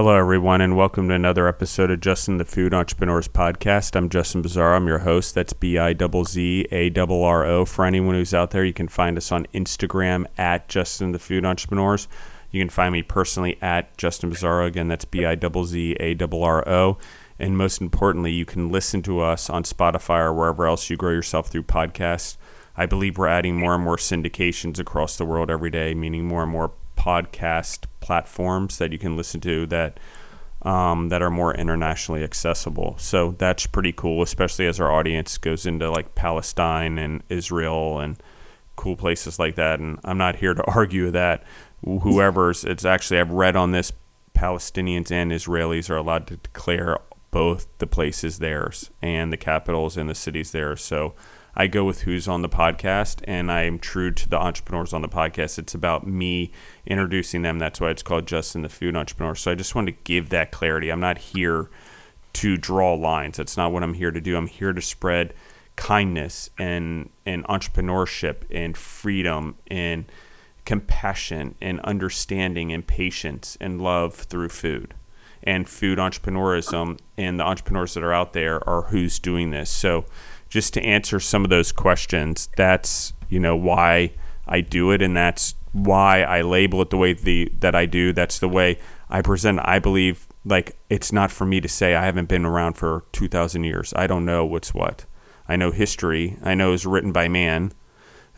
Hello, everyone, and welcome to another episode of Justin the Food Entrepreneurs Podcast. I'm Justin Bizzarro. I'm your host. That's Bizzarro. For anyone who's out there, you can find us on Instagram at Justin the Food Entrepreneurs. You can find me personally at Justin Bizzarro. Again, that's Bizzarro. And most importantly, you can listen to us on Spotify or wherever else you grow yourself through podcasts. I believe we're adding more and more syndications across the world every day, meaning more and more podcast platforms that you can listen to that that are more internationally accessible. So that's pretty cool, especially as our audience goes into like Palestine and Israel and cool places like that. And I'm not here to argue that whoever's, it's actually, I've read on this, Palestinians and Israelis are allowed to declare both the places theirs and the capitals and the cities theirs. So I go with who's on the podcast, and I am true to the entrepreneurs on the podcast. It's about me introducing them. That's why it's called Justin the Food Entrepreneur. So I just wanted to give that clarity. I'm not here to draw lines. That's not what I'm here to do. I'm here to spread kindness and entrepreneurship and freedom and compassion and understanding and patience and love through food. And food entrepreneurism and the entrepreneurs that are out there are who's doing this. So just to answer some of those questions, that's, you know, why I do it, and that's why I label it the way that I do. That's the way I present. I believe, like, it's not for me to say. I haven't been around for 2,000 years. I don't know what's what. I know history. I know it's written by man.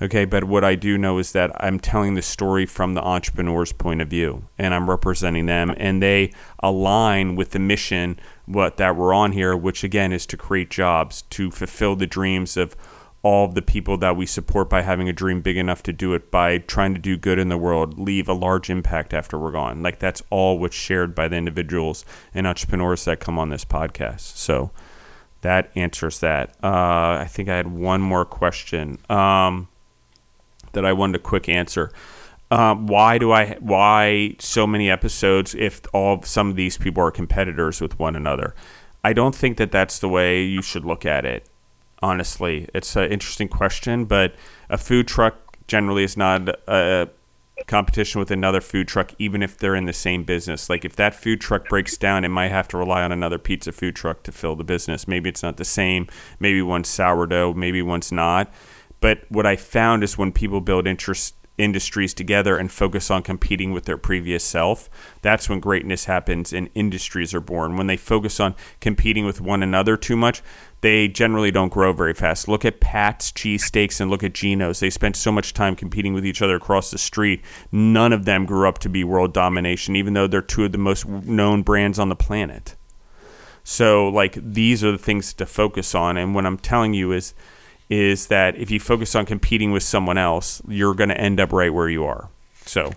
Okay, but what I do know is that I'm telling the story from the entrepreneur's point of view, and I'm representing them, and they align with the mission that we're on here, which again is to create jobs, to fulfill the dreams of all of the people that we support by having a dream big enough to do it, by trying to do good in the world, leave a large impact after we're gone. Like, that's all what's shared by the individuals and entrepreneurs that come on this podcast. So that answers that. I think I had one more question. That I wanted a quick answer. Why so many episodes if some of these people are competitors with one another? I don't think that that's the way you should look at it, honestly. It's an interesting question, but a food truck generally is not a competition with another food truck, even if they're in the same business. Like, if that food truck breaks down, it might have to rely on another pizza food truck to fill the business. Maybe it's not the same. Maybe one's sourdough, maybe one's not. But what I found is when people build industries together and focus on competing with their previous self, that's when greatness happens and industries are born. When they focus on competing with one another too much, they generally don't grow very fast. Look at Pat's Cheesesteaks and look at Gino's. They spent so much time competing with each other across the street. None of them grew up to be world domination, even though they're two of the most known brands on the planet. So, like, these are the things to focus on. And what I'm telling you is that if you focus on competing with someone else, you're going to end up right where you are. So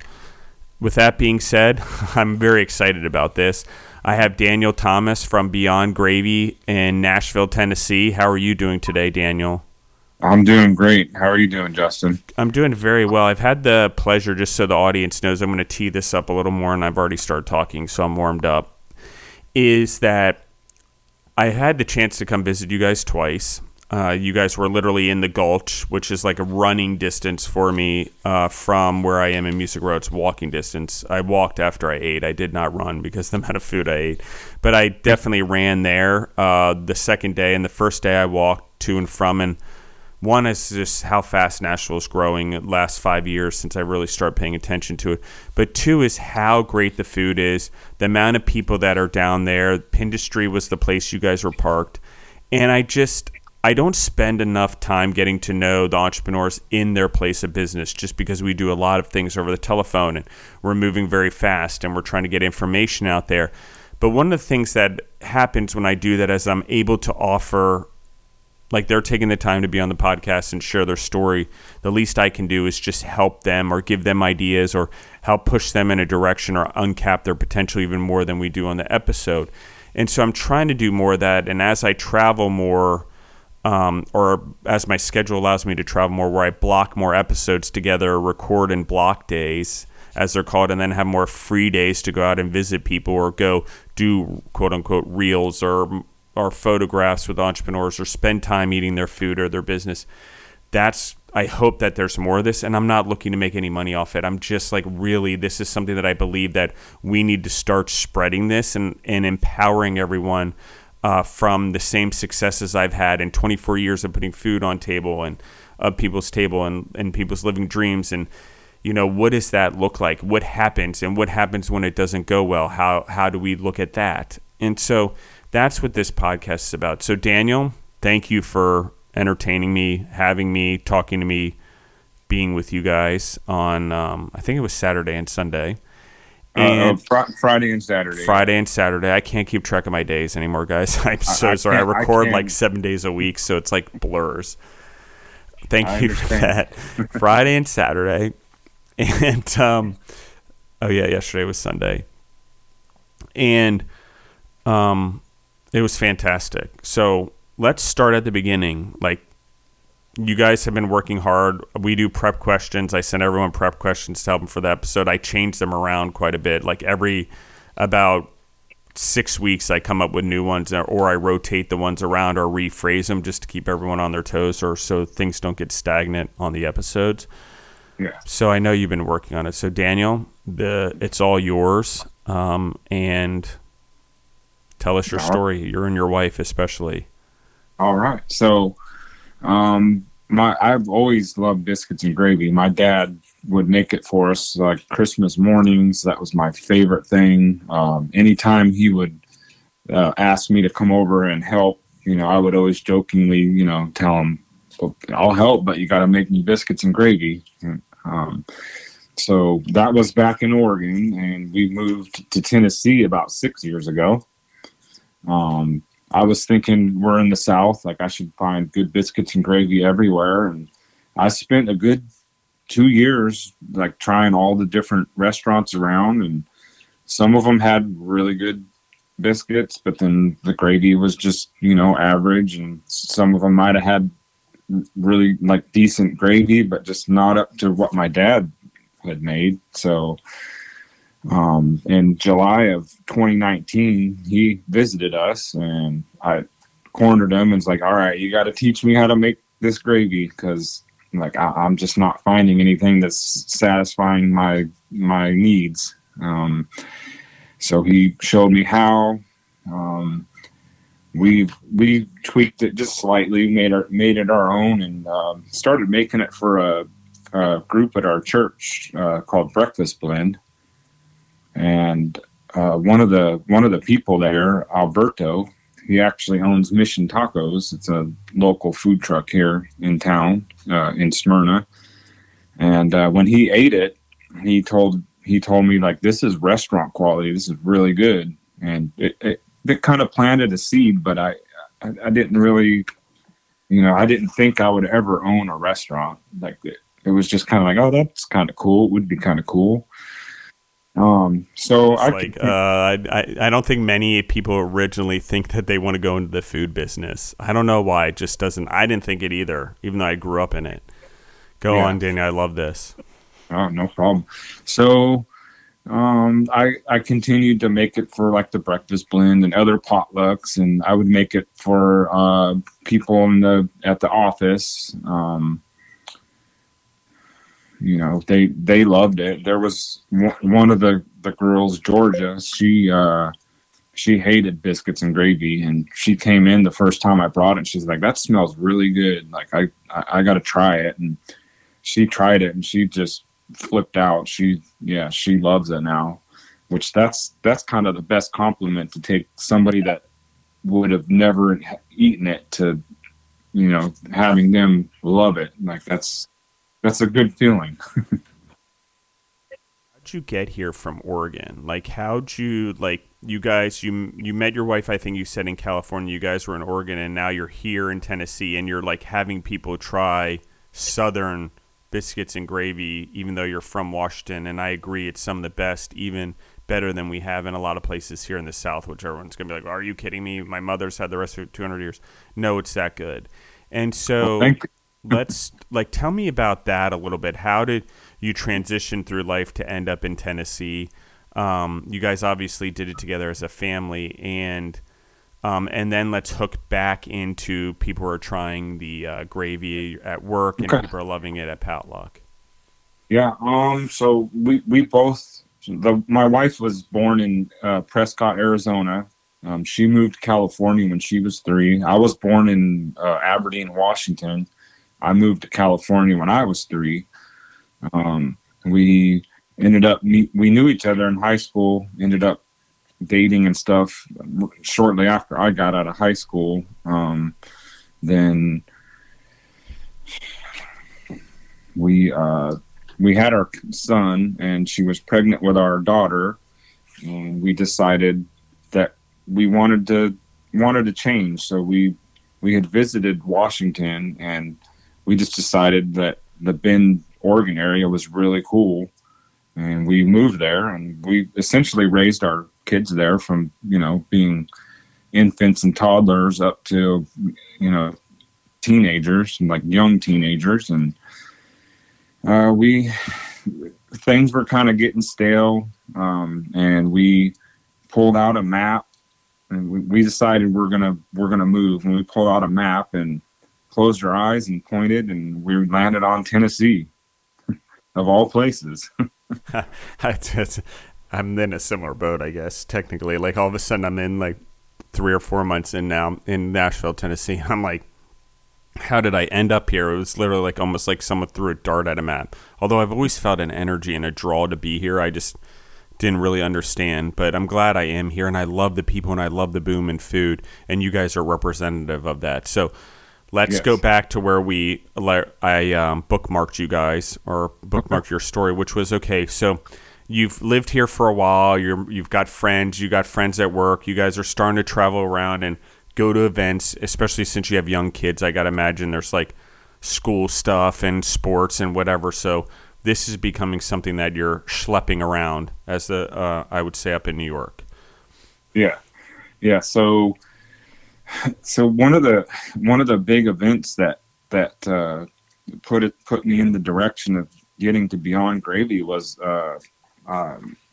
with that being said, I'm very excited about this. I have Daniel Thomas from Beyond Gravy in Nashville, Tennessee. How are you doing today, Daniel? I'm doing great. How are you doing, Justin? I'm doing very well. I've had the pleasure, just so the audience knows, I'm going to tee this up a little more, and I've already started talking, so I'm warmed up, is that I had the chance to come visit you guys twice. You guys were literally in the Gulch, which is like a running distance for me from where I am in Music Row. It's walking distance. I walked after I ate. I did not run because of the amount of food I ate. But I definitely ran there the second day. And the first day I walked to and from. And one is just how fast Nashville is growing. It lasts 5 years since I really started paying attention to it. But two is how great the food is, the amount of people that are down there. Pindustry was the place you guys were parked. And I don't spend enough time getting to know the entrepreneurs in their place of business, just because we do a lot of things over the telephone and we're moving very fast and we're trying to get information out there. But one of the things that happens when I do that is I'm able to offer, like, they're taking the time to be on the podcast and share their story. The least I can do is just help them or give them ideas or help push them in a direction or uncap their potential even more than we do on the episode. And so I'm trying to do more of that. And as I travel more, or as my schedule allows me to travel more, where I block more episodes together, record and block days, as they're called, and then have more free days to go out and visit people or go do quote-unquote reels or photographs with entrepreneurs or spend time eating their food or their business. that's, I hope that there's more of this, and I'm not looking to make any money off it. I'm just like, really, this is something that I believe that we need to start spreading this and empowering everyone from the same successes I've had in 24 years of putting food on table and people's table and people's living dreams. And, you know, what does that look like? What happens, and what happens when it doesn't go well? How do we look at that? And so that's what this podcast is about. So Daniel, thank you for entertaining me, having me, talking to me, being with you guys on I think it was Saturday and Sunday, and Friday and Saturday. I can't keep track of my days anymore, guys. I'm so sorry. I record like 7 days a week, so it's like blurs. Thank you for that. Friday and Saturday, and yesterday was Sunday, and it was fantastic. So let's start at the beginning. Like, you guys have been working hard. We do prep questions. I sent everyone prep questions to help them for the episode. I change them around quite a bit. Like every about 6 weeks, I come up with new ones, or I rotate the ones around or rephrase them just to keep everyone on their toes, or so things don't get stagnant on the episodes. Yeah. So I know you've been working on it. So Daniel, it's all yours. And tell us your story. You and your wife, especially. All right. So I've always loved biscuits and gravy. My dad would make it for us like Christmas mornings. That was my favorite thing. Anytime he would ask me to come over and help, you know, I would always jokingly, you know, tell him, I'll help, but you got to make me biscuits and gravy. So that was back in Oregon, and we moved to Tennessee about 6 years ago. I was thinking we're in the South, like I should find good biscuits and gravy everywhere. And I spent a good 2 years like trying all the different restaurants around, and some of them had really good biscuits, but then the gravy was just, you know, average. And some of them might have had really like decent gravy, but just not up to what my dad had made. So in July of 2019, he visited us, and I cornered him and was like, all right, you got to teach me how to make this gravy, because like I'm just not finding anything that's satisfying my needs. So he showed me how. We tweaked it just slightly, made it our own, and started making it for a group at our church called Breakfast Blend. And one of the people there, Alberto, he actually owns Mission Tacos. It's a local food truck here in town, in Smyrna. And when he ate it, he told me like, this is restaurant quality. This is really good. And it kind of planted a seed, but I didn't really, you know, I didn't think I would ever own a restaurant. Like it was just kind of like, oh, that's kind of cool. It would be kind of cool. So I don't think many people originally think that they want to go into the food business. I don't know why. It just doesn't. I didn't think it either, even though I grew up in it. Go on, Daniel. I love this. Oh, no problem. So, I continued to make it for like the Breakfast Blend and other potlucks, and I would make it for, people at the office. You know, they loved it. There was one of the girls, Georgia, she hated biscuits and gravy, and she came in the first time I brought it. She's like, that smells really good. Like I got to try it. And she tried it, and she just flipped out. She loves it now, which that's kind of the best compliment, to take somebody that would have never eaten it to, you know, having them love it. Like that's a good feeling. How'd you get here from Oregon? Like, how'd you, like, you guys, you met your wife, I think you said, in California, you guys were in Oregon, and now you're here in Tennessee, and you're like having people try Southern biscuits and gravy, even though you're from Washington. And I agree, it's some of the best, even better than we have in a lot of places here in the South, which everyone's going to be like, are you kidding me? My mother's had the rest of it 200 years. No, it's that good. And so... Well, let's like, tell me about that a little bit. How did you transition through life to end up in Tennessee? You guys obviously did it together as a family, and And then let's hook back into people who are trying the gravy at work and people are loving it at Potluck. Yeah. So we both, my wife was born in Prescott, Arizona. She moved to California when she was 3. I was born in Aberdeen, Washington. I moved to California when I was 3. We ended up, we knew each other in high school, ended up dating and stuff shortly after I got out of high school. Then we had our son, and she was pregnant with our daughter, and we decided that we wanted to change. So we had visited Washington, and we just decided that the Bend, Oregon area was really cool, and we moved there, and we essentially raised our kids there from, you know, being infants and toddlers up to, you know, teenagers, like young teenagers. And things were kind of getting stale, and we pulled out a map, and we decided we're gonna move. And we pulled out a map and closed our eyes and pointed, and we landed on Tennessee, of all places. I'm in a similar boat, I guess, technically. Like, all of a sudden, I'm in, like, 3 or 4 months in now in Nashville, Tennessee. I'm like, how did I end up here? It was literally like almost like someone threw a dart at a map. Although I've always felt an energy and a draw to be here. I just didn't really understand. But I'm glad I am here, and I love the people, and I love the boom and food. And you guys are representative of that. So let's go back to where I bookmarked you guys, or bookmarked your story, which was, okay, so you've lived here for a while. You've got friends at work. You guys are starting to travel around and go to events, especially since you have young kids. I got to imagine there's like school stuff and sports and whatever. So this is becoming something that you're schlepping around, as the I would say, up in New York. Yeah. So one of the big events that put me in the direction of getting to Beyond Gravy was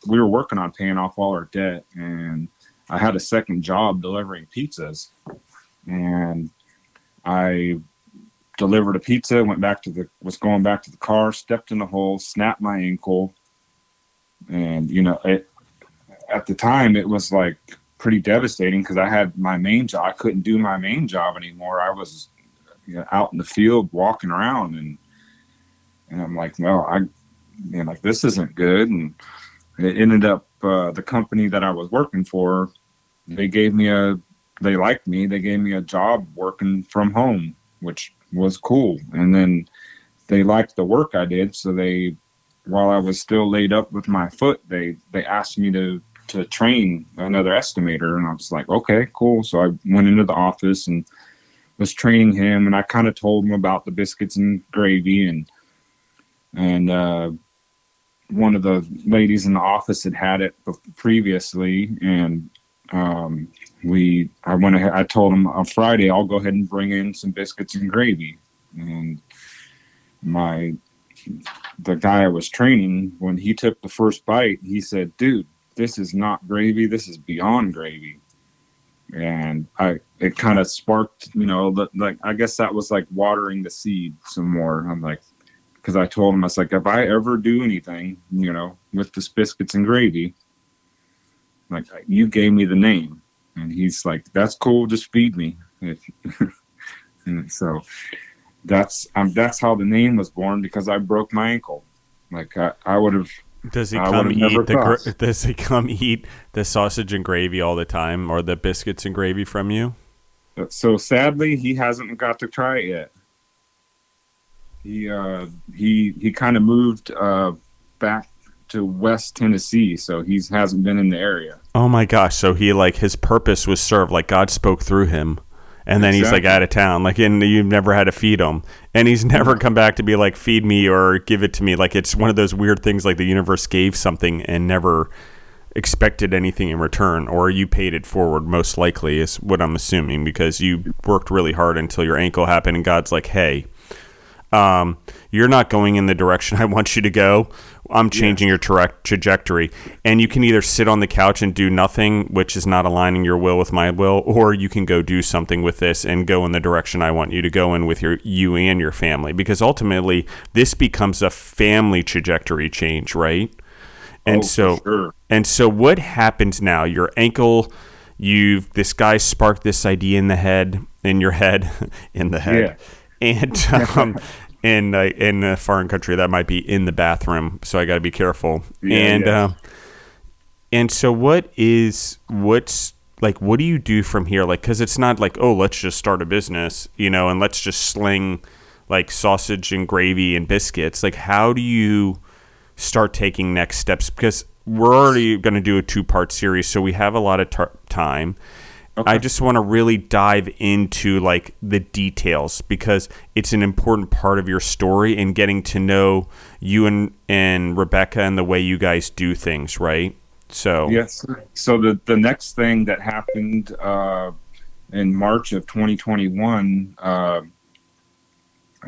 we were working on paying off all our debt, and I had a second job delivering pizzas, and I delivered a pizza, was going back to the car, stepped in the hole, snapped my ankle. And, you know, at the time it was like pretty devastating, because I had my main job. I couldn't do my main job anymore. I was, you know, out in the field walking around, and I'm like, no, this isn't good. And it ended up, the company that I was working for, they liked me. They gave me a job working from home, which was cool. And then they liked the work I did. So while I was still laid up with my foot, they asked me to train another estimator. And I was like, okay, cool. So I went into the office and was training him. And I kind of told him about the biscuits and gravy, and one of the ladies in the office had it previously, and I went ahead. I told him on Friday, I'll go ahead and bring in some biscuits and gravy. And the guy I was training, when he took the first bite, he said, "Dude, this is not gravy. This is Beyond Gravy." And it kind of sparked, you know, like I guess that was like watering the seed some more. I'm like, because I told him, I was like, if I ever do anything, you know, with this biscuits and gravy, like, you gave me the name. And he's like, that's cool, just feed me. And so that's how the name was born, because I broke my ankle. Like, I would have. Does he come eat the sausage and gravy all the time, or the biscuits and gravy from you? So sadly, he hasn't got to try it yet. He kind of moved back to West Tennessee, so he hasn't been in the area. Oh my gosh! So he, like, his purpose was served, like God spoke through him, and then he's like out of town, like, and you've never had to feed him, and he's never come back to be like, feed me or give it to me. Like, it's one of those weird things, like the universe gave something and never expected anything in return, or you paid it forward, most likely, is what I'm assuming, because you worked really hard until your ankle happened, and God's like, hey. You're not going in the direction I want you to go. I'm changing your trajectory. And you can either sit on the couch and do nothing, which is not aligning your will with my will, or you can go do something with this and go in the direction I want you to go in with you and your family. Because ultimately, this becomes a family trajectory change, right? And so what happens now? Your ankle, this guy sparked this idea in your head, in a foreign country that might be in the bathroom, so I got to be careful. Yeah, and so what do you do from here? Like, because it's not like, oh, let's just start a business, and let's just sling like sausage and gravy and biscuits. Like, how do you start taking next steps? Because we're already going to do a 2-part series, so we have a lot of time. Okay. I just want to really dive into like the details, because it's an important part of your story and getting to know you and Rebecca and the way you guys do things, right? So yes. So the next thing that happened in March of 2021, I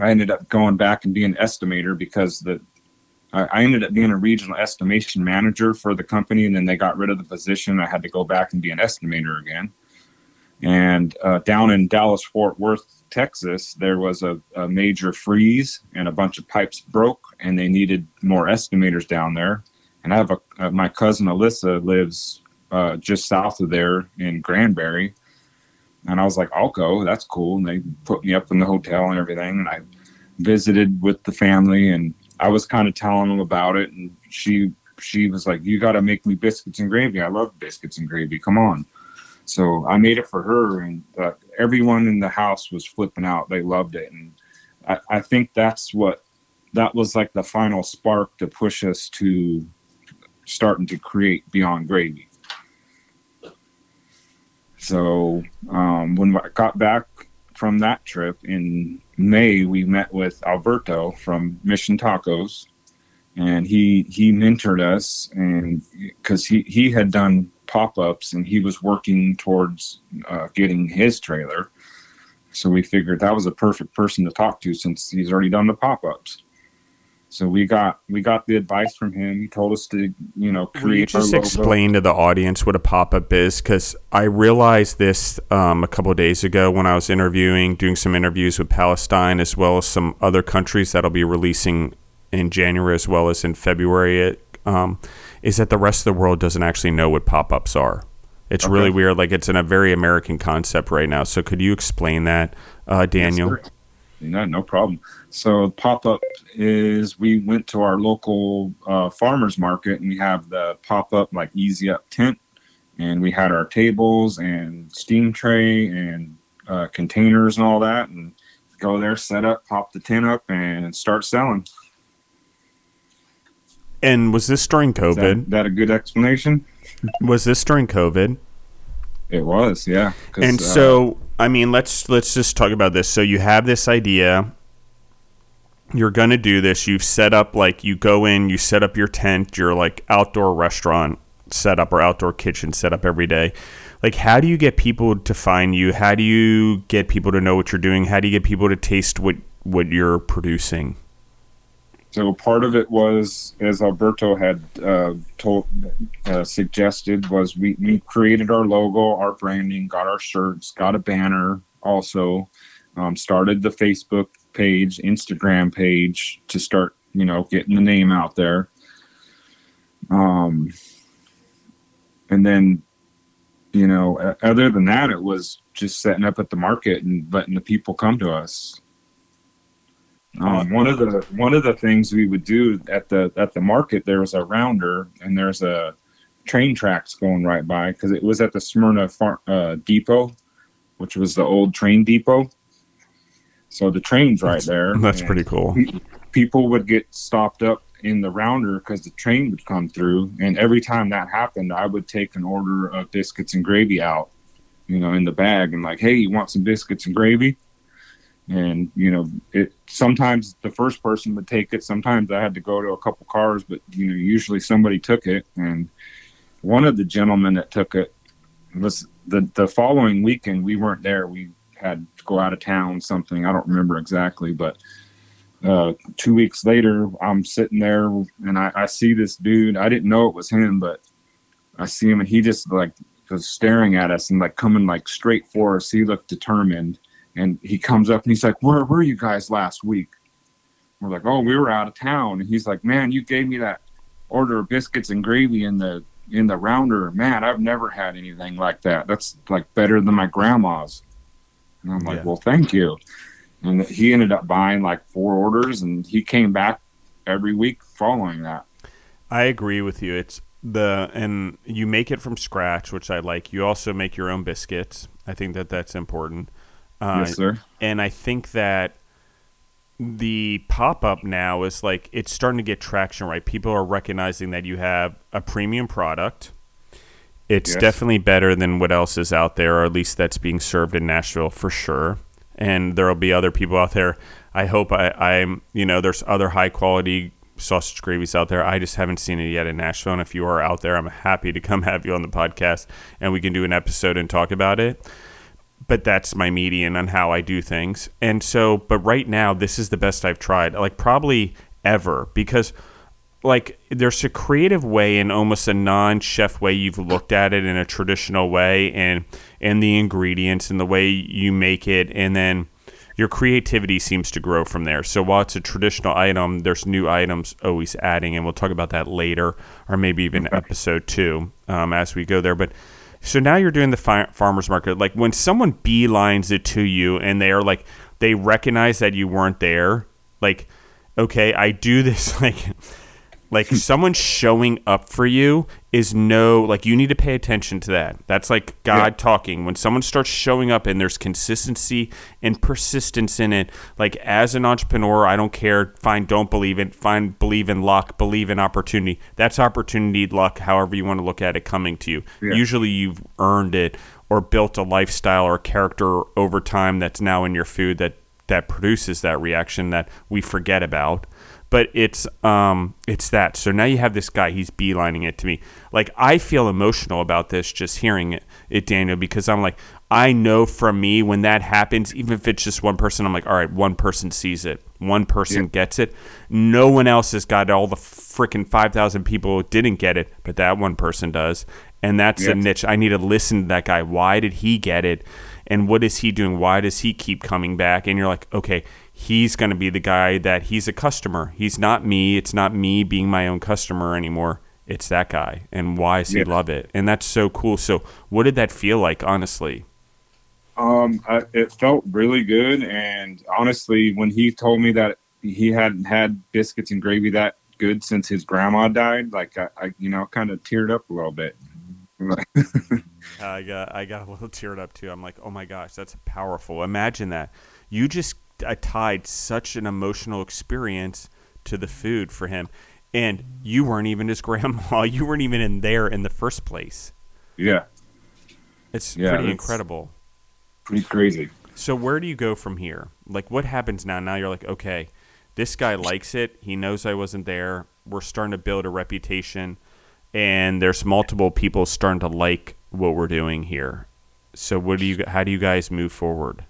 ended up going back and being an estimator, because I ended up being a regional estimation manager for the company, and then they got rid of the position. I had to go back and be an estimator again. And down in Dallas, Fort Worth, Texas, there was a major freeze and a bunch of pipes broke, and they needed more estimators down there. And I have my cousin Alyssa lives just south of there in Granbury. And I was like, I'll go. That's cool. And they put me up in the hotel and everything. And I visited with the family, and I was kind of telling them about it. And she was like, you got to make me biscuits and gravy. I love biscuits and gravy. Come on. So I made it for her, and everyone in the house was flipping out. They loved it. And I think that was like the final spark to push us to starting to create Beyond Gravy. So when I got back from that trip in May, we met with Alberto from Mission Tacos, and he mentored us, and because he had done pop-ups and he was working towards getting his trailer, so we figured that was a perfect person to talk to since he's already done the pop-ups. So we got the advice from him. He told us to create. Will you just explain to the audience what a pop-up is? Because I realized this a couple of days ago when I was doing some interviews with Palestine as well as some other countries that'll be releasing in January as well as in February. Is that the rest of the world doesn't actually know what pop-ups are. It's really weird. Like, it's in a very American concept right now. So could you explain that, Daniel? Yes, no problem. So pop-up is, we went to our local farmer's market, and we have the pop-up like easy up tent, and we had our tables and steam tray and containers and all that, and go there, set up, pop the tent up, and start selling. And was this during COVID? Is that a good explanation? Was this during COVID? It was, yeah. And so, I mean, let's just talk about this. So you have this idea. You're going to do this. You've set up, like, you go in, you set up your tent, your, like, outdoor restaurant set up or outdoor kitchen set up every day. Like, how do you get people to find you? How do you get people to know what you're doing? How do you get people to taste what you're producing? So part of it was, as Alberto had suggested, was we created our logo, our branding, got our shirts, got a banner also, started the Facebook page, Instagram page to start, getting the name out there. And then, other than that, it was just setting up at the market and letting the people come to us. One of the things we would do at the market, there was a rounder and there's a train tracks going right by, because it was at the Smyrna depot, which was the old train depot. So the train's right there. That's pretty cool. People would get stopped up in the rounder because the train would come through, and every time that happened, I would take an order of biscuits and gravy out, in the bag, and like, hey, you want some biscuits and gravy? And, it sometimes the first person would take it. Sometimes I had to go to a couple cars, but, usually somebody took it. And one of the gentlemen that took it was the following weekend. We weren't there. We had to go out of town, something. I don't remember exactly, but 2 weeks later, I'm sitting there and I see this dude. I didn't know it was him, but I see him and he just like was staring at us and like coming like straight for us. He looked determined and he comes up and he's like, "Where were you guys last week?" We're like, "Oh, we were out of town." And he's like, "Man, you gave me that order of biscuits and gravy in the rounder. Man, I've never had anything like that. That's like better than my grandma's." And I'm like, "Well, thank you." And he ended up buying like 4 orders and he came back every week following that. I agree with you. And you make it from scratch, which I like. You also make your own biscuits. I think that that's important. Yes, sir. And I think that the pop-up now is like, it's starting to get traction, right? People are recognizing that you have a premium product. It's definitely better than what else is out there, or at least that's being served in Nashville for sure. And there'll be other people out there. I hope I'm, you know, there's other high quality sausage gravies out there. I just haven't seen it yet in Nashville. And if you are out there, I'm happy to come have you on the podcast and we can do an episode and talk about it. But that's my median on how I do things. And so, but right now, this is the best I've tried, like probably ever, because like there's a creative way and almost a non-chef way you've looked at it in a traditional way, and the ingredients and the way you make it, and then your creativity seems to grow from there. So while it's a traditional item, there's new items always adding, and we'll talk about that later, or maybe even episode 2 as we go there. But so now you're doing the farmer's market. Like when someone beelines it to you and they are like, they recognize that you weren't there, like, okay, I do this, like someone showing up for you is no, like you need to pay attention to that. That's like God talking. When someone starts showing up and there's consistency and persistence in it, like as an entrepreneur, I don't care. Fine, don't believe it. Fine, believe in luck, believe in opportunity. That's opportunity, luck, however you want to look at it coming to you. Yeah. Usually you've earned it or built a lifestyle or character over time that's now in your food that produces that reaction that we forget about. But it's that. So now you have this guy, he's beelining it to me. Like I feel emotional about this just hearing it, Daniel, because I'm like, I know from me when that happens, even if it's just one person, I'm like, all right, one person sees it. One person gets it. No one else has got it. All the freaking 5,000 people didn't get it, but that one person does. And that's a niche. I need to listen to that guy. Why did he get it? And what is he doing? Why does he keep coming back? And you're like, okay, he's going to be the guy that he's a customer. He's not me. It's not me being my own customer anymore. It's that guy. And why does he love it? And that's so cool. So what did that feel like, honestly? It felt really good. And honestly, when he told me that he hadn't had biscuits and gravy that good since his grandma died, like I you know, kind of teared up a little bit. I got a little teared up too. I'm like, oh my gosh, that's powerful. Imagine that. You just tied such an emotional experience to the food for him, and you weren't even his grandma. You weren't even in there in the first place. Yeah, it's incredible. Pretty crazy. So where do you go from here? Like, what happens now? Now you're like, okay, this guy likes it. He knows I wasn't there. We're starting to build a reputation. And there's multiple people starting to like what we're doing here. So how do you guys move forward?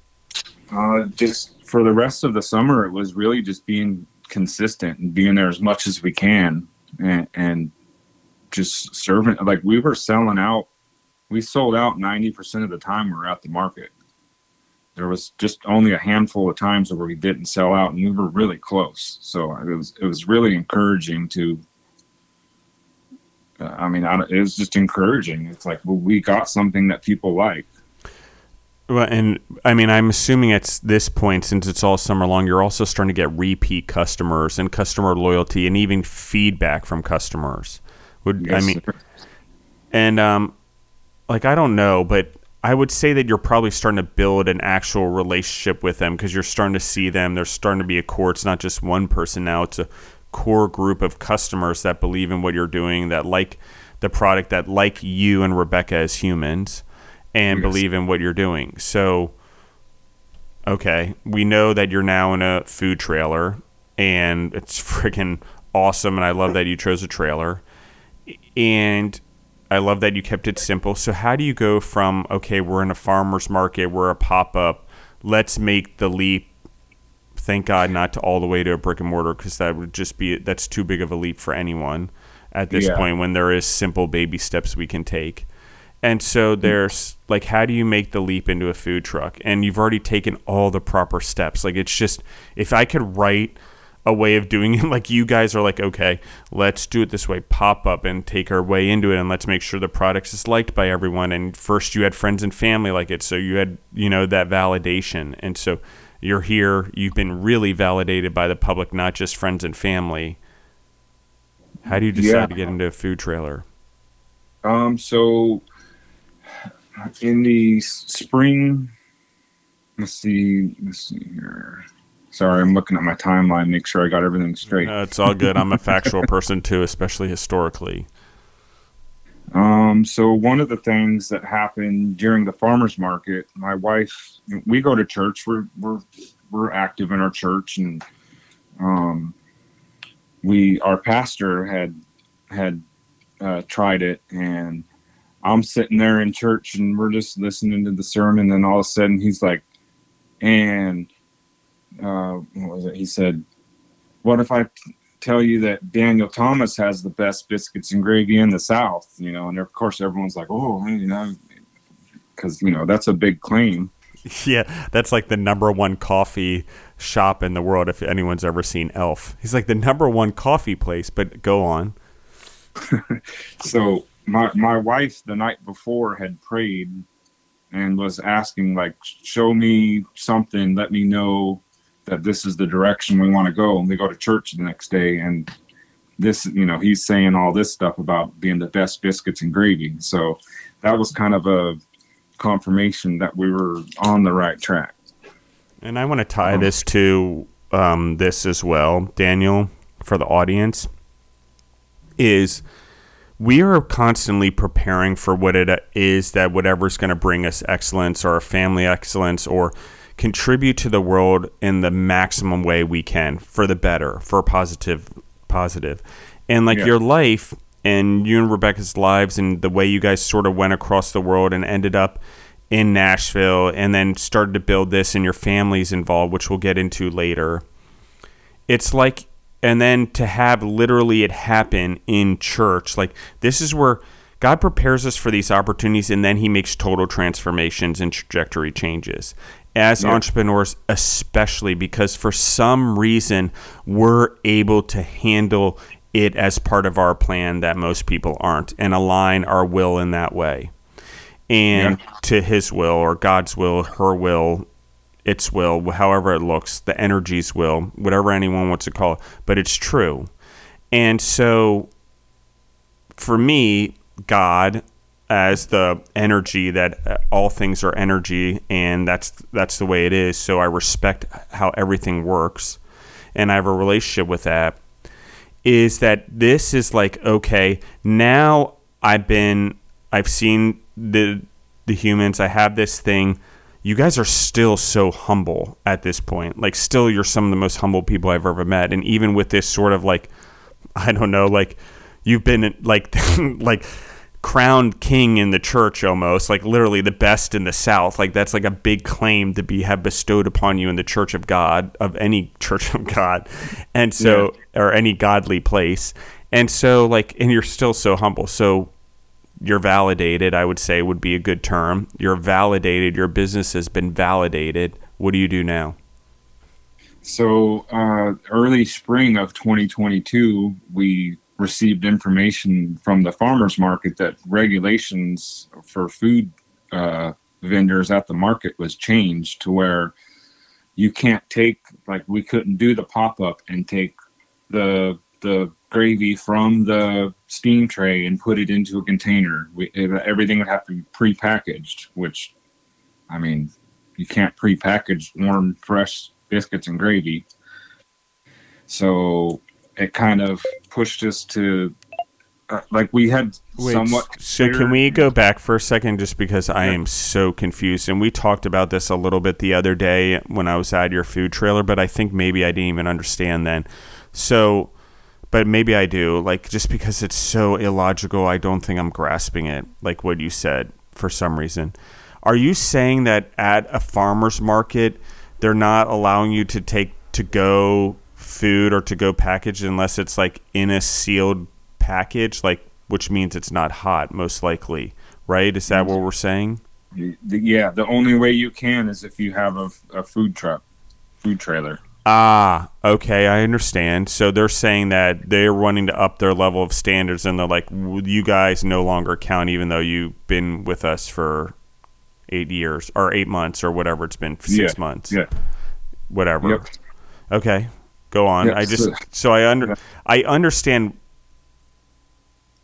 Just for the rest of the summer, it was really just being consistent and being there as much as we can and just serving. Like we were selling out. We sold out 90% of the time we were at the market. There was just only a handful of times where we didn't sell out, and we were really close. So it was really encouraging to... I mean, it was just encouraging. It's like, well, we got something that people like. Well, and I mean, I'm assuming at this point, since it's all summer long, you're also starting to get repeat customers and customer loyalty and even feedback from customers. Yes, sir. And like, I don't know, but I would say that you're probably starting to build an actual relationship with them because you're starting to see them. There's starting to be a core. It's not just one person now. It's a core group of customers that believe in what you're doing, that like the product, that like you and Rebecca as humans, and believe in what you're doing. So, okay, we know that you're now in a food trailer, and it's freaking awesome, and I love that you chose a trailer, and I love that you kept it simple. So how do you go from, okay, we're in a farmer's market, we're a pop-up, let's make the leap Thank God not to all the way to a brick and mortar, because that would just be, that's too big of a leap for anyone at this point, when there is simple baby steps we can take. And so there's, like, how do you make the leap into a food truck? And you've already taken all the proper steps. Like, it's just, if I could write a way of doing it, like, you guys are like, okay, let's do it this way, pop up and take our way into it, and let's make sure the product is liked by everyone. And first you had friends and family like it, so you had, you know, that validation. And so you're here, you've been really validated by the public, not just friends and family. How do you decide to get into a food trailer? So in the spring, let's see here. Sorry, I'm looking at my timeline, make sure I got everything straight. It's all good. I'm a factual person too, especially historically. So one of the things that happened during the farmer's market, my wife, we go to church. We're active in our church, and our pastor had tried it, and I'm sitting there in church and we're just listening to the sermon, and all of a sudden he's like, what was it? He said, what if I tell you that Daniel Thomas has the best biscuits and gravy in the South, you know? And of course everyone's like, oh, you know, because, you know, that's a big claim. Yeah, that's like the number one coffee shop in the world, if anyone's ever seen Elf. He's like the number one coffee place, but go on. So my wife the night before had prayed and was asking, like, show me something, let me know that this is the direction we want to go. And we go to church the next day, and this, you know, he's saying all this stuff about being the best biscuits and gravy. So that was kind of a confirmation that we were on the right track. And I want to tie this to this as well, Daniel, for the audience, is we are constantly preparing for what it is that whatever's going to bring us excellence or family excellence, or contribute to the world in the maximum way we can, for the better, for positive. And like your life and you and Rebecca's lives and the way you guys sort of went across the world and ended up in Nashville and then started to build this, and your family's involved, which we'll get into later. It's like, and then to have literally it happen in church, like, this is where God prepares us for these opportunities, and then he makes total transformations and trajectory changes as entrepreneurs, especially because for some reason we're able to handle it as part of our plan that most people aren't, and align our will in that way. And to his will, or God's will, her will, its will, however it looks, the energy's will, whatever anyone wants to call it, but it's true. And so for me, God, as the energy that all things are energy, and that's the way it is, so I respect how everything works, and I have a relationship with that, is that this is like, okay, now I've seen the humans, I have this thing. You guys are still so humble at this point. Like, still, you're some of the most humble people I've ever met. And even with this sort of, like, I don't know, like, you've been, like, like crowned king in the church almost, like, literally the best in the South. Like, that's, like, a big claim to be have bestowed upon you in the church of God, of any church of God. And so, or any godly place. And so, like, and you're still so humble. So you're validated, I would say, would be a good term. You're validated. Your business has been validated. What do you do now? So early spring of 2022, we received information from the farmers market that regulations for food vendors at the market was changed to where you can't take, like, we couldn't do the pop-up and take the gravy from the steam tray and put it into a container. Everything would have to be prepackaged, which, I mean, you can't prepackage warm, fresh biscuits and gravy. So it kind of pushed us to, like, we had somewhat. So can we go back for a second, just because I am so confused? And we talked about this a little bit the other day when I was at your food trailer, but I think maybe I didn't even understand then. So, but maybe I do, like, just because it's so illogical, I don't think I'm grasping it, like what you said, for some reason. Are you saying that at a farmer's market, they're not allowing you to take to-go food or to-go package unless it's like in a sealed package, like, which means it's not hot, most likely, right? Is that what we're saying? Yeah, the only way you can is if you have a food truck, food trailer. Ah, okay, I understand. So they're saying that they're wanting to up their level of standards, and they're like, you guys no longer count, even though you've been with us for 8 years or 8 months or whatever it's been, for 6 months. Yeah. Whatever. Yep. Okay, go on. Yep, I understand.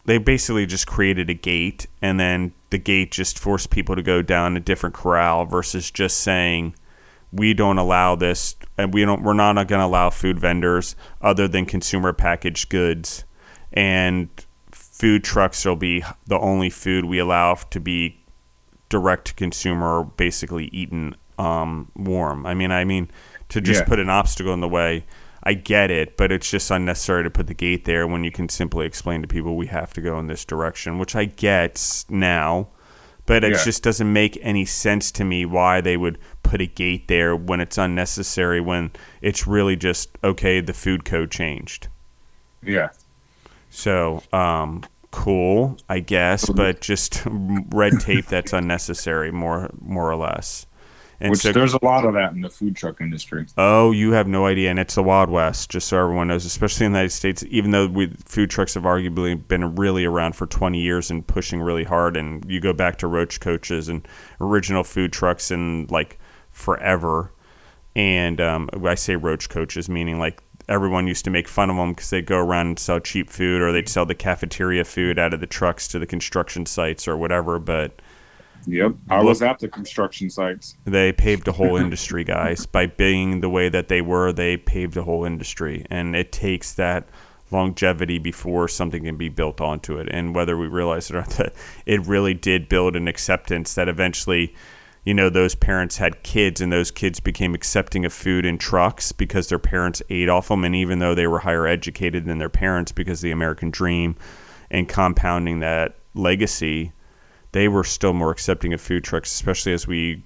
They basically just created a gate, and then the gate just forced people to go down a different corral versus just saying, we don't allow this, and we're not going to allow food vendors other than consumer packaged goods, and food trucks will be the only food we allow to be direct to consumer, basically eaten warm. I mean to just put an obstacle in the way, I get it, but it's just unnecessary to put the gate there when you can simply explain to people we have to go in this direction, which I get now, but it just doesn't make any sense to me why they would put a gate there when it's unnecessary, when it's really just, okay, the food code changed. Yeah. So, cool, I guess, but just red tape that's unnecessary, more or less. And which, so, there's a lot of that in the food truck industry. Oh, you have no idea, and it's the Wild West, just so everyone knows, especially in the United States, even though food trucks have arguably been really around for 20 years and pushing really hard, and you go back to Roach Coaches and original food trucks and, like, forever. And I say Roach Coaches, meaning, like, everyone used to make fun of them because they'd go around and sell cheap food, or they'd sell the cafeteria food out of the trucks to the construction sites or whatever, but... Yep, I was at the construction sites. They paved a whole industry, guys. By being the way that they were, they paved a whole industry. And it takes that longevity before something can be built onto it. And whether we realize it or not, it really did build an acceptance that eventually, you know, those parents had kids, and those kids became accepting of food in trucks because their parents ate off them. And even though they were higher educated than their parents because of the American dream and compounding that legacy, they were still more accepting of food trucks, especially as we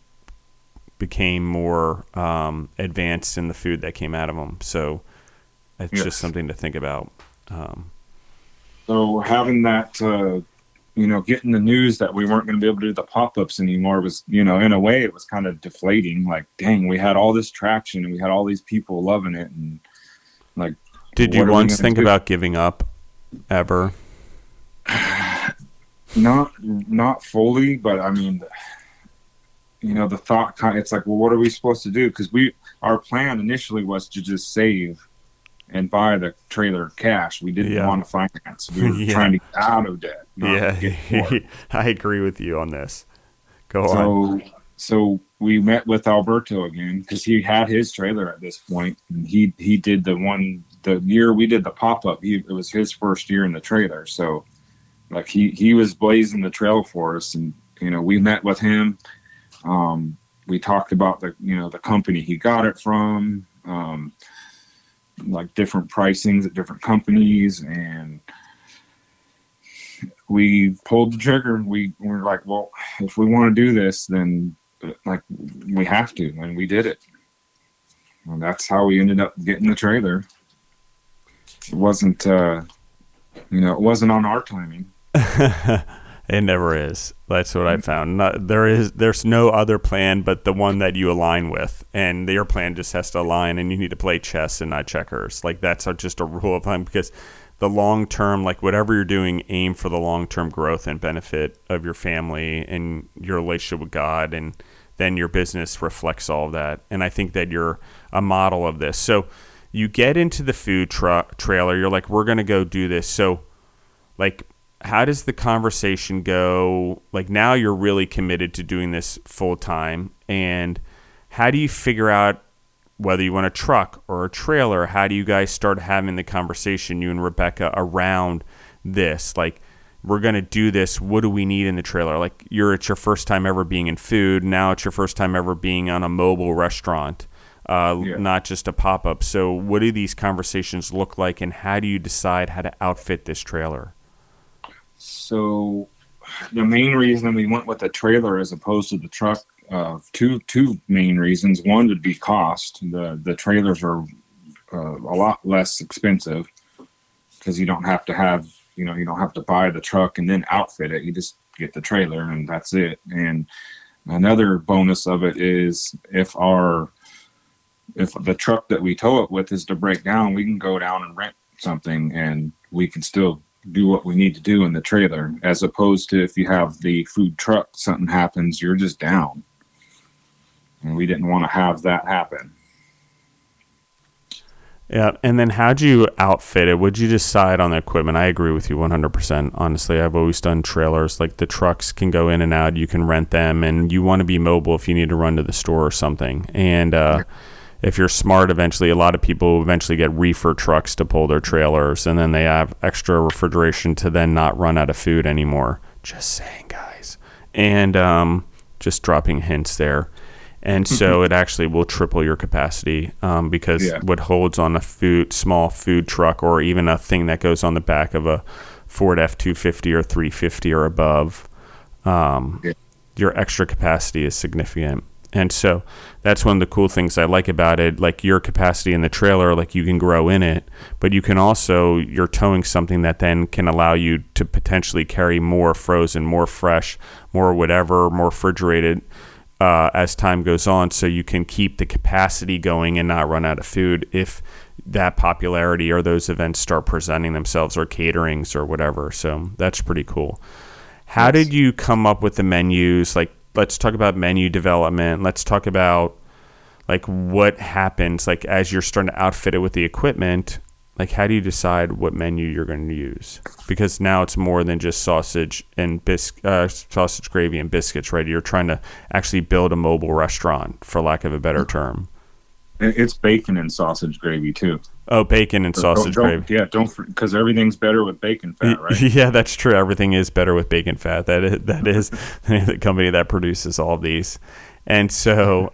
became more advanced in the food that came out of them. So it's just something to think about. So having that, getting the news that we weren't going to be able to do the pop-ups anymore was, in a way it was kind of deflating. Like, dang, we had all this traction and we had all these people loving it. And like, did you once think about giving up ever? Not fully, but I mean, the thought kind of, it's like, well, what are we supposed to do? Because our plan initially was to just save and buy the trailer cash. We didn't want to finance. We were trying to get out of debt. I agree with you on this. Go on. So we met with Alberto again because he had his trailer at this point, and he did the year we did the pop up. It was his first year in the trailer, so. Like he was blazing the trail for us, and we met with him. We talked about the company he got it from, like different pricings at different companies, and we pulled the trigger. We were like, well, if we want to do this, then like we have to, and we did it. And that's how we ended up getting the trailer. It wasn't, it wasn't on our timing. It never is. That's what I found. There's no other plan but the one that you align with, and your plan just has to align, and you need to play chess and not checkers. Like, that's just a rule of thumb, because the long term, like whatever you're doing, aim for the long term growth and benefit of your family and your relationship with God, and then your business reflects all of that. And I think that you're a model of this. So you get into the food trailer. You're like, we're gonna go do this. So, like, how does the conversation go? Like, now you're really committed to doing this full time, and how do you figure out whether you want a truck or a trailer? How do you guys start having the conversation, you and Rebecca, around this? Like, we're going to do this. What do we need in the trailer? Like, it's your first time ever being in food. Now it's your first time ever being on a mobile restaurant, not just a pop-up. So what do these conversations look like, and how do you decide how to outfit this trailer? So the main reason we went with a trailer as opposed to the truck, two main reasons. One would be cost. The trailers are a lot less expensive because you don't have to have, you know, you don't have to buy the truck and then outfit it. You just get the trailer and that's it. And another bonus of it is if the truck that we tow it with is to break down, we can go down and rent something and we can still do what we need to do in the trailer, as opposed to if you have the food truck, something happens, you're just down. And we didn't want to have that happen. Yeah. And then how'd you outfit it? Would you decide on the equipment? I agree with you 100%. Honestly, I've always done trailers. Like the trucks can go in and out, you can rent them, and you want to be mobile if you need to run to the store or something. And, if you're smart, eventually, a lot of people eventually get reefer trucks to pull their trailers, and then they have extra refrigeration to then not run out of food anymore. Just saying, guys. And just dropping hints there. And so it actually will triple your capacity because what holds on a small food truck, or even a thing that goes on the back of a Ford F-250 or 350 or above, your extra capacity is significant. And so that's one of the cool things I like about it. Like your capacity in the trailer, like you can grow in it, but you can also, you're towing something that then can allow you to potentially carry more frozen, more fresh, more whatever, more refrigerated as time goes on. So you can keep the capacity going and not run out of food if that popularity or those events start presenting themselves, or caterings or whatever. So that's pretty cool. How did you come up with the menus? Like, let's talk about menu development. Let's talk about like what happens, like as you're starting to outfit it with the equipment, like how do you decide what menu you're going to use? Because now it's more than just sausage and sausage gravy and biscuits, right? You're trying to actually build a mobile restaurant, for lack of a better term. It's bacon and sausage gravy too. Oh, bacon and sausage gravy. Yeah, don't, because everything's better with bacon fat, right? Yeah, that's true. Everything is better with bacon fat. That is the company that produces all these, and so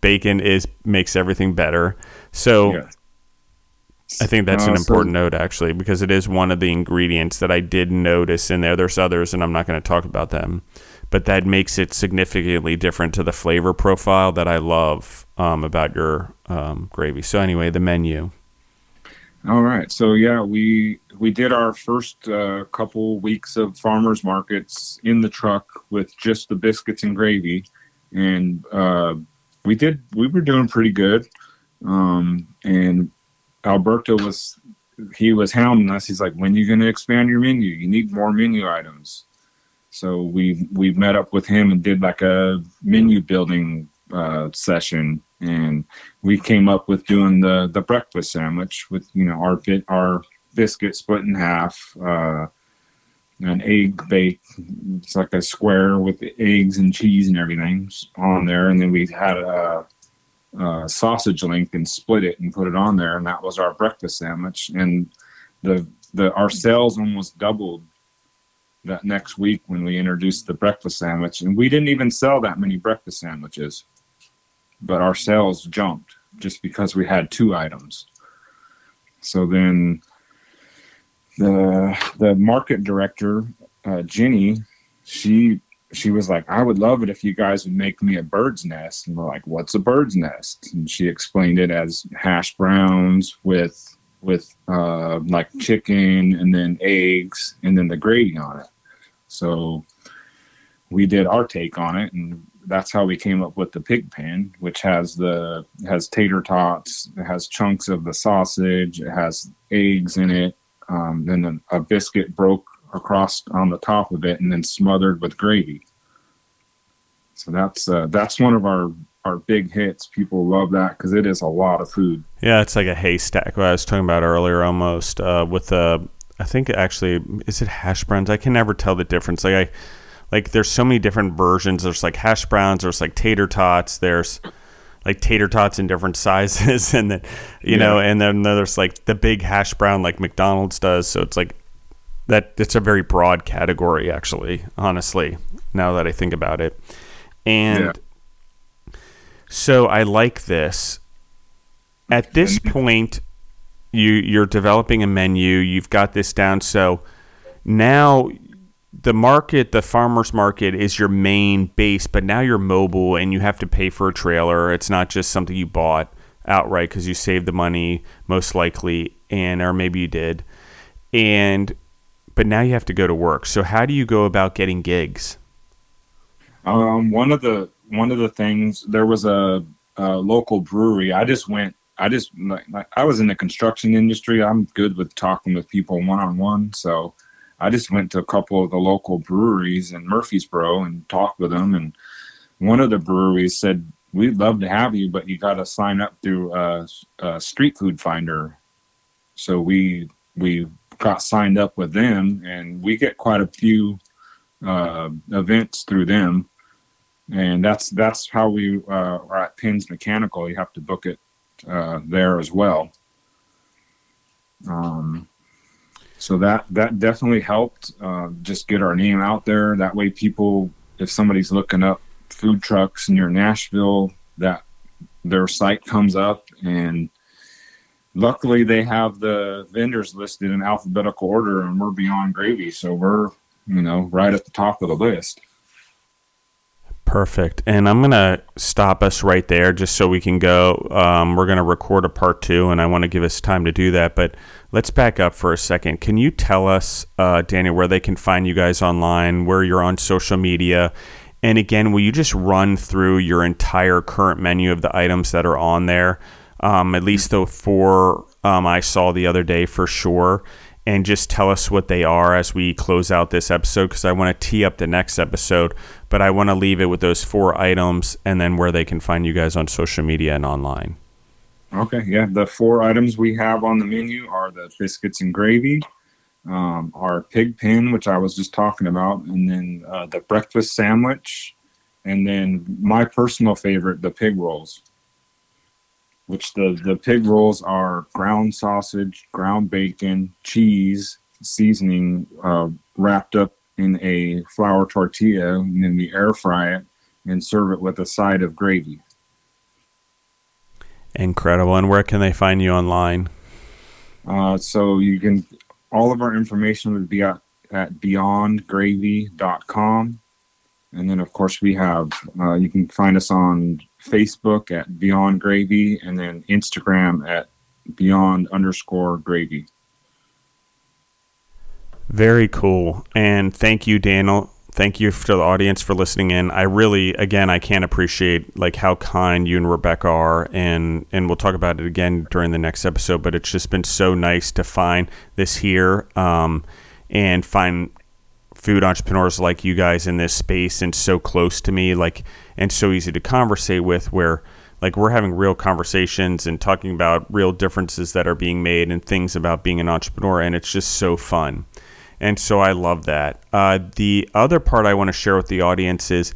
bacon makes everything better. So yeah. I think that's an important note actually, because it is one of the ingredients that I did notice in there. There's others, and I'm not going to talk about them, but that makes it significantly different to the flavor profile that I love about your gravy. So anyway, the menu. All right. So yeah, we did our first couple weeks of farmers markets in the truck with just the biscuits and gravy. And we were doing pretty good. And Alberto was hounding us. He's like, when are you going to expand your menu? You need more menu items. So we met up with him and did like a menu building session, and we came up with doing the breakfast sandwich with, you know, our biscuit split in half, an egg bake. It's like a square with the eggs and cheese and everything on there. And then we had a sausage link and split it and put it on there. And that was our breakfast sandwich. And our sales almost doubled that next week when we introduced the breakfast sandwich, and we didn't even sell that many breakfast sandwiches, but our sales jumped just because we had two items. So then the market director, Jenny, she was like, I would love it if you guys would make me a bird's nest. And we're like, what's a bird's nest? And she explained it as hash browns with like chicken and then eggs and then the gravy on it. So we did our take on it, and that's how we came up with the pig pen, which has tater tots, it has chunks of the sausage, it has eggs in it, then a biscuit broke across on the top of it and then smothered with gravy. So that's one of our big hits. People love that because it is a lot of food. Yeah, it's like a haystack, what I was talking about earlier, almost with I think actually, is it hash browns? I can never tell the difference. Like there's so many different versions. There's like hash browns, there's like tater tots, there's like tater tots in different sizes, and then you know, and then there's like the big hash brown like McDonald's does. So it's like that. It's a very broad category, actually. Honestly, now that I think about it, and. Yeah. So I like this. At this point, you're developing a menu. You've got this down. So now the market, the farmer's market is your main base, but now you're mobile and you have to pay for a trailer. It's not just something you bought outright because you saved the money most likely, and or maybe you did. And but now you have to go to work. So how do you go about getting gigs? One of the things, there was a local brewery. I was in the construction industry. I'm good with talking with people one-on-one. So I just went to a couple of the local breweries in Murfreesboro and talked with them. And one of the breweries said, we'd love to have you, but you got to sign up through Street Food Finder. So we got signed up with them, and we get quite a few events through them. And that's how we are at Penn's Mechanical. You have to book it there as well. So that definitely helped just get our name out there. That way people, if somebody's looking up food trucks near Nashville, that their site comes up. And luckily they have the vendors listed in alphabetical order, and we're Beyond Gravy. So we're, right at the top of the list. Perfect. And I'm going to stop us right there just so we can go. We're going to record a part two, and I want to give us time to do that. But let's back up for a second. Can you tell us, Daniel, where they can find you guys online, where you're on social media? And again, will you just run through your entire current menu of the items that are on there? At least the four I saw the other day for sure. And just tell us what they are as we close out this episode, because I want to tee up the next episode, but I want to leave it with those four items and then where they can find you guys on social media and online. Okay, yeah. The four items we have on the menu are the biscuits and gravy, our pig pen, which I was just talking about, and then the breakfast sandwich, and then my personal favorite, the pig rolls. Which the pig rolls are ground sausage, ground bacon, cheese, seasoning wrapped up in a flour tortilla, and then we air fry it and serve it with a side of gravy. Incredible. And where can they find you online? So you can, all of our information would be at beyondgravy.com. And then, of course, we have, you can find us on Facebook at Beyond Gravy, and then Instagram at Beyond_Gravy. Very cool. And thank you, Daniel. Thank you to the audience for listening in. I really, again, I can't appreciate like how kind you and Rebecca are, and we'll talk about it again during the next episode, but it's just been so nice to find this here and find food entrepreneurs like you guys in this space and so close to me, like, and so easy to conversate with, where like we're having real conversations and talking about real differences that are being made and things about being an entrepreneur, and it's just so fun. And so I love that. The other part I want to share with the audience is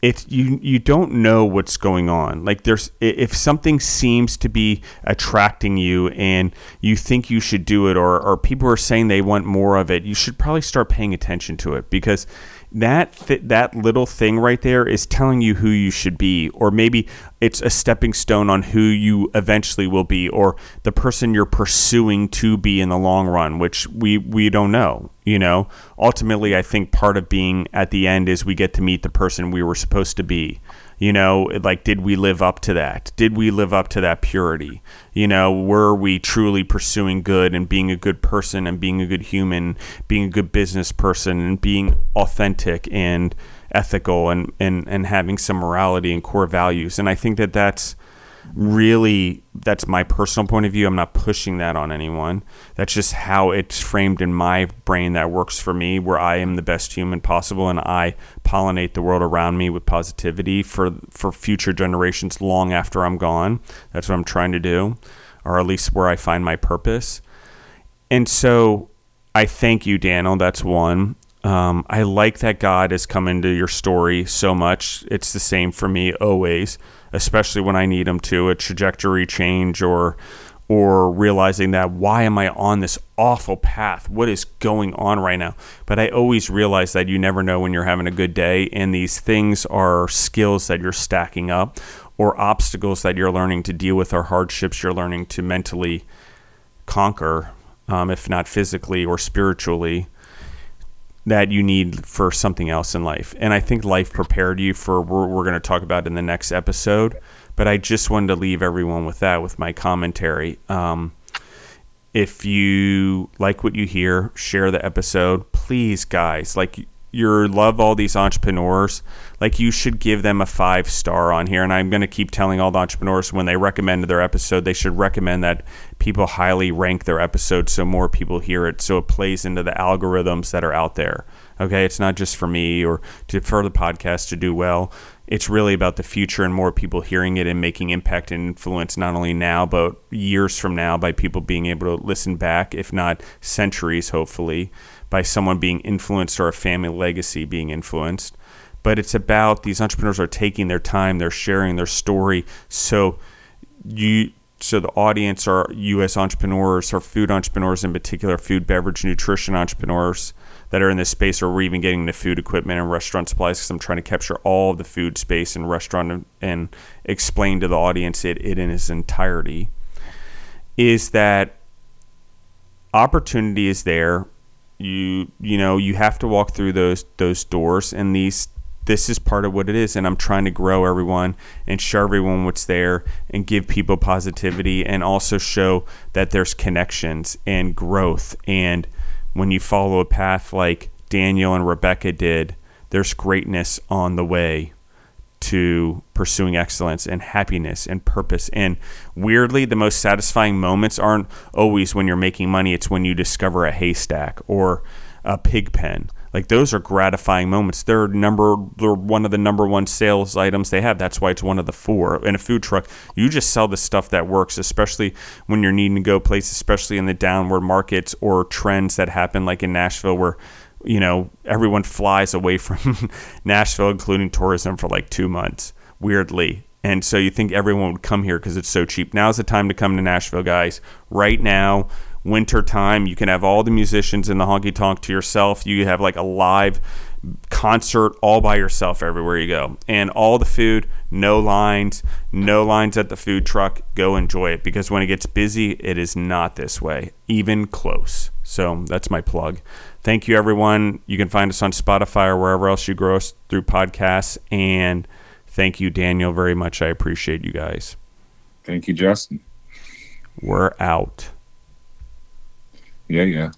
it's you don't know what's going on. Like there's, if something seems to be attracting you and you think you should do it, or people are saying they want more of it, you should probably start paying attention to it, because that little thing right there is telling you who you should be, or maybe it's a stepping stone on who you eventually will be, or the person you're pursuing to be in the long run, which we don't know. Ultimately, I think part of being at the end is we get to meet the person we were supposed to be. Like, did we live up to that? Did we live up to that purity? Were we truly pursuing good and being a good person and being a good human, being a good business person and being authentic and ethical and having some morality and core values? And I think that's my personal point of view. I'm not pushing that on anyone. That's just how it's framed in my brain that works for me, where I am the best human possible and I pollinate the world around me with positivity for future generations long after I'm gone. That's what I'm trying to do, or at least where I find my purpose. And so I thank you, Daniel. That's one. I like that God has come into your story so much. It's the same for me always, especially when I need him to, a trajectory change or realizing that why am I on this awful path? What is going on right now? But I always realize that you never know when you're having a good day, and these things are skills that you're stacking up or obstacles that you're learning to deal with or hardships you're learning to mentally conquer, if not physically or spiritually. that you need for something else in life. And I think life prepared you for what we're going to talk about in the next episode. But I just wanted to leave everyone with that, with my commentary. If you like what you hear, share the episode. Please, guys, like, you love all these entrepreneurs. Like, you should give them a 5-star on here. And I'm going to keep telling all the entrepreneurs when they recommend their episode, they should recommend that people highly rank their episode so more people hear it, so it plays into the algorithms that are out there. Okay, it's not just for me or for the podcast to do well. It's really about the future and more people hearing it and making impact and influence, not only now but years from now, by people being able to listen back, if not centuries, hopefully, by someone being influenced or a family legacy being influenced. But it's about, these entrepreneurs are taking their time, they're sharing their story, so the audience are U.S. entrepreneurs, or food entrepreneurs in particular, food, beverage, nutrition entrepreneurs that are in this space, or we're even getting into food equipment and restaurant supplies, because I'm trying to capture all of the food space and restaurant and explain to the audience it in its entirety, is that opportunity is there. You know, you have to walk through those doors, and this is part of what it is. And I'm trying to grow everyone and show everyone what's there and give people positivity, and also show that there's connections and growth. And when you follow a path like Daniel and Rebecca did, there's greatness on the way to pursuing excellence and happiness and purpose. And weirdly, the most satisfying moments aren't always when you're making money. It's when you discover a haystack or a pig pen. Like, those are gratifying moments. They're one of the number one sales items they have. That's why it's one of the 4. In a food truck, you just sell the stuff that works, especially when you're needing to go places, especially in the downward markets or trends that happen, like in Nashville, where, you know, everyone flies away from Nashville, including tourism, for like 2 months, weirdly. And so you think everyone would come here because it's so cheap. Now's the time to come to Nashville, guys. Right now, winter time, you can have all the musicians in the honky tonk to yourself. You have like a live concert all by yourself everywhere you go, and all the food, no lines at the food truck. Go enjoy it, because when it gets busy, it is not this way, even close. So that's my plug. Thank you, everyone. You can find us on Spotify or wherever else you grow us through podcasts. And thank you, Daniel, very much. I appreciate you guys. Thank you, Justin. We're out. Yeah.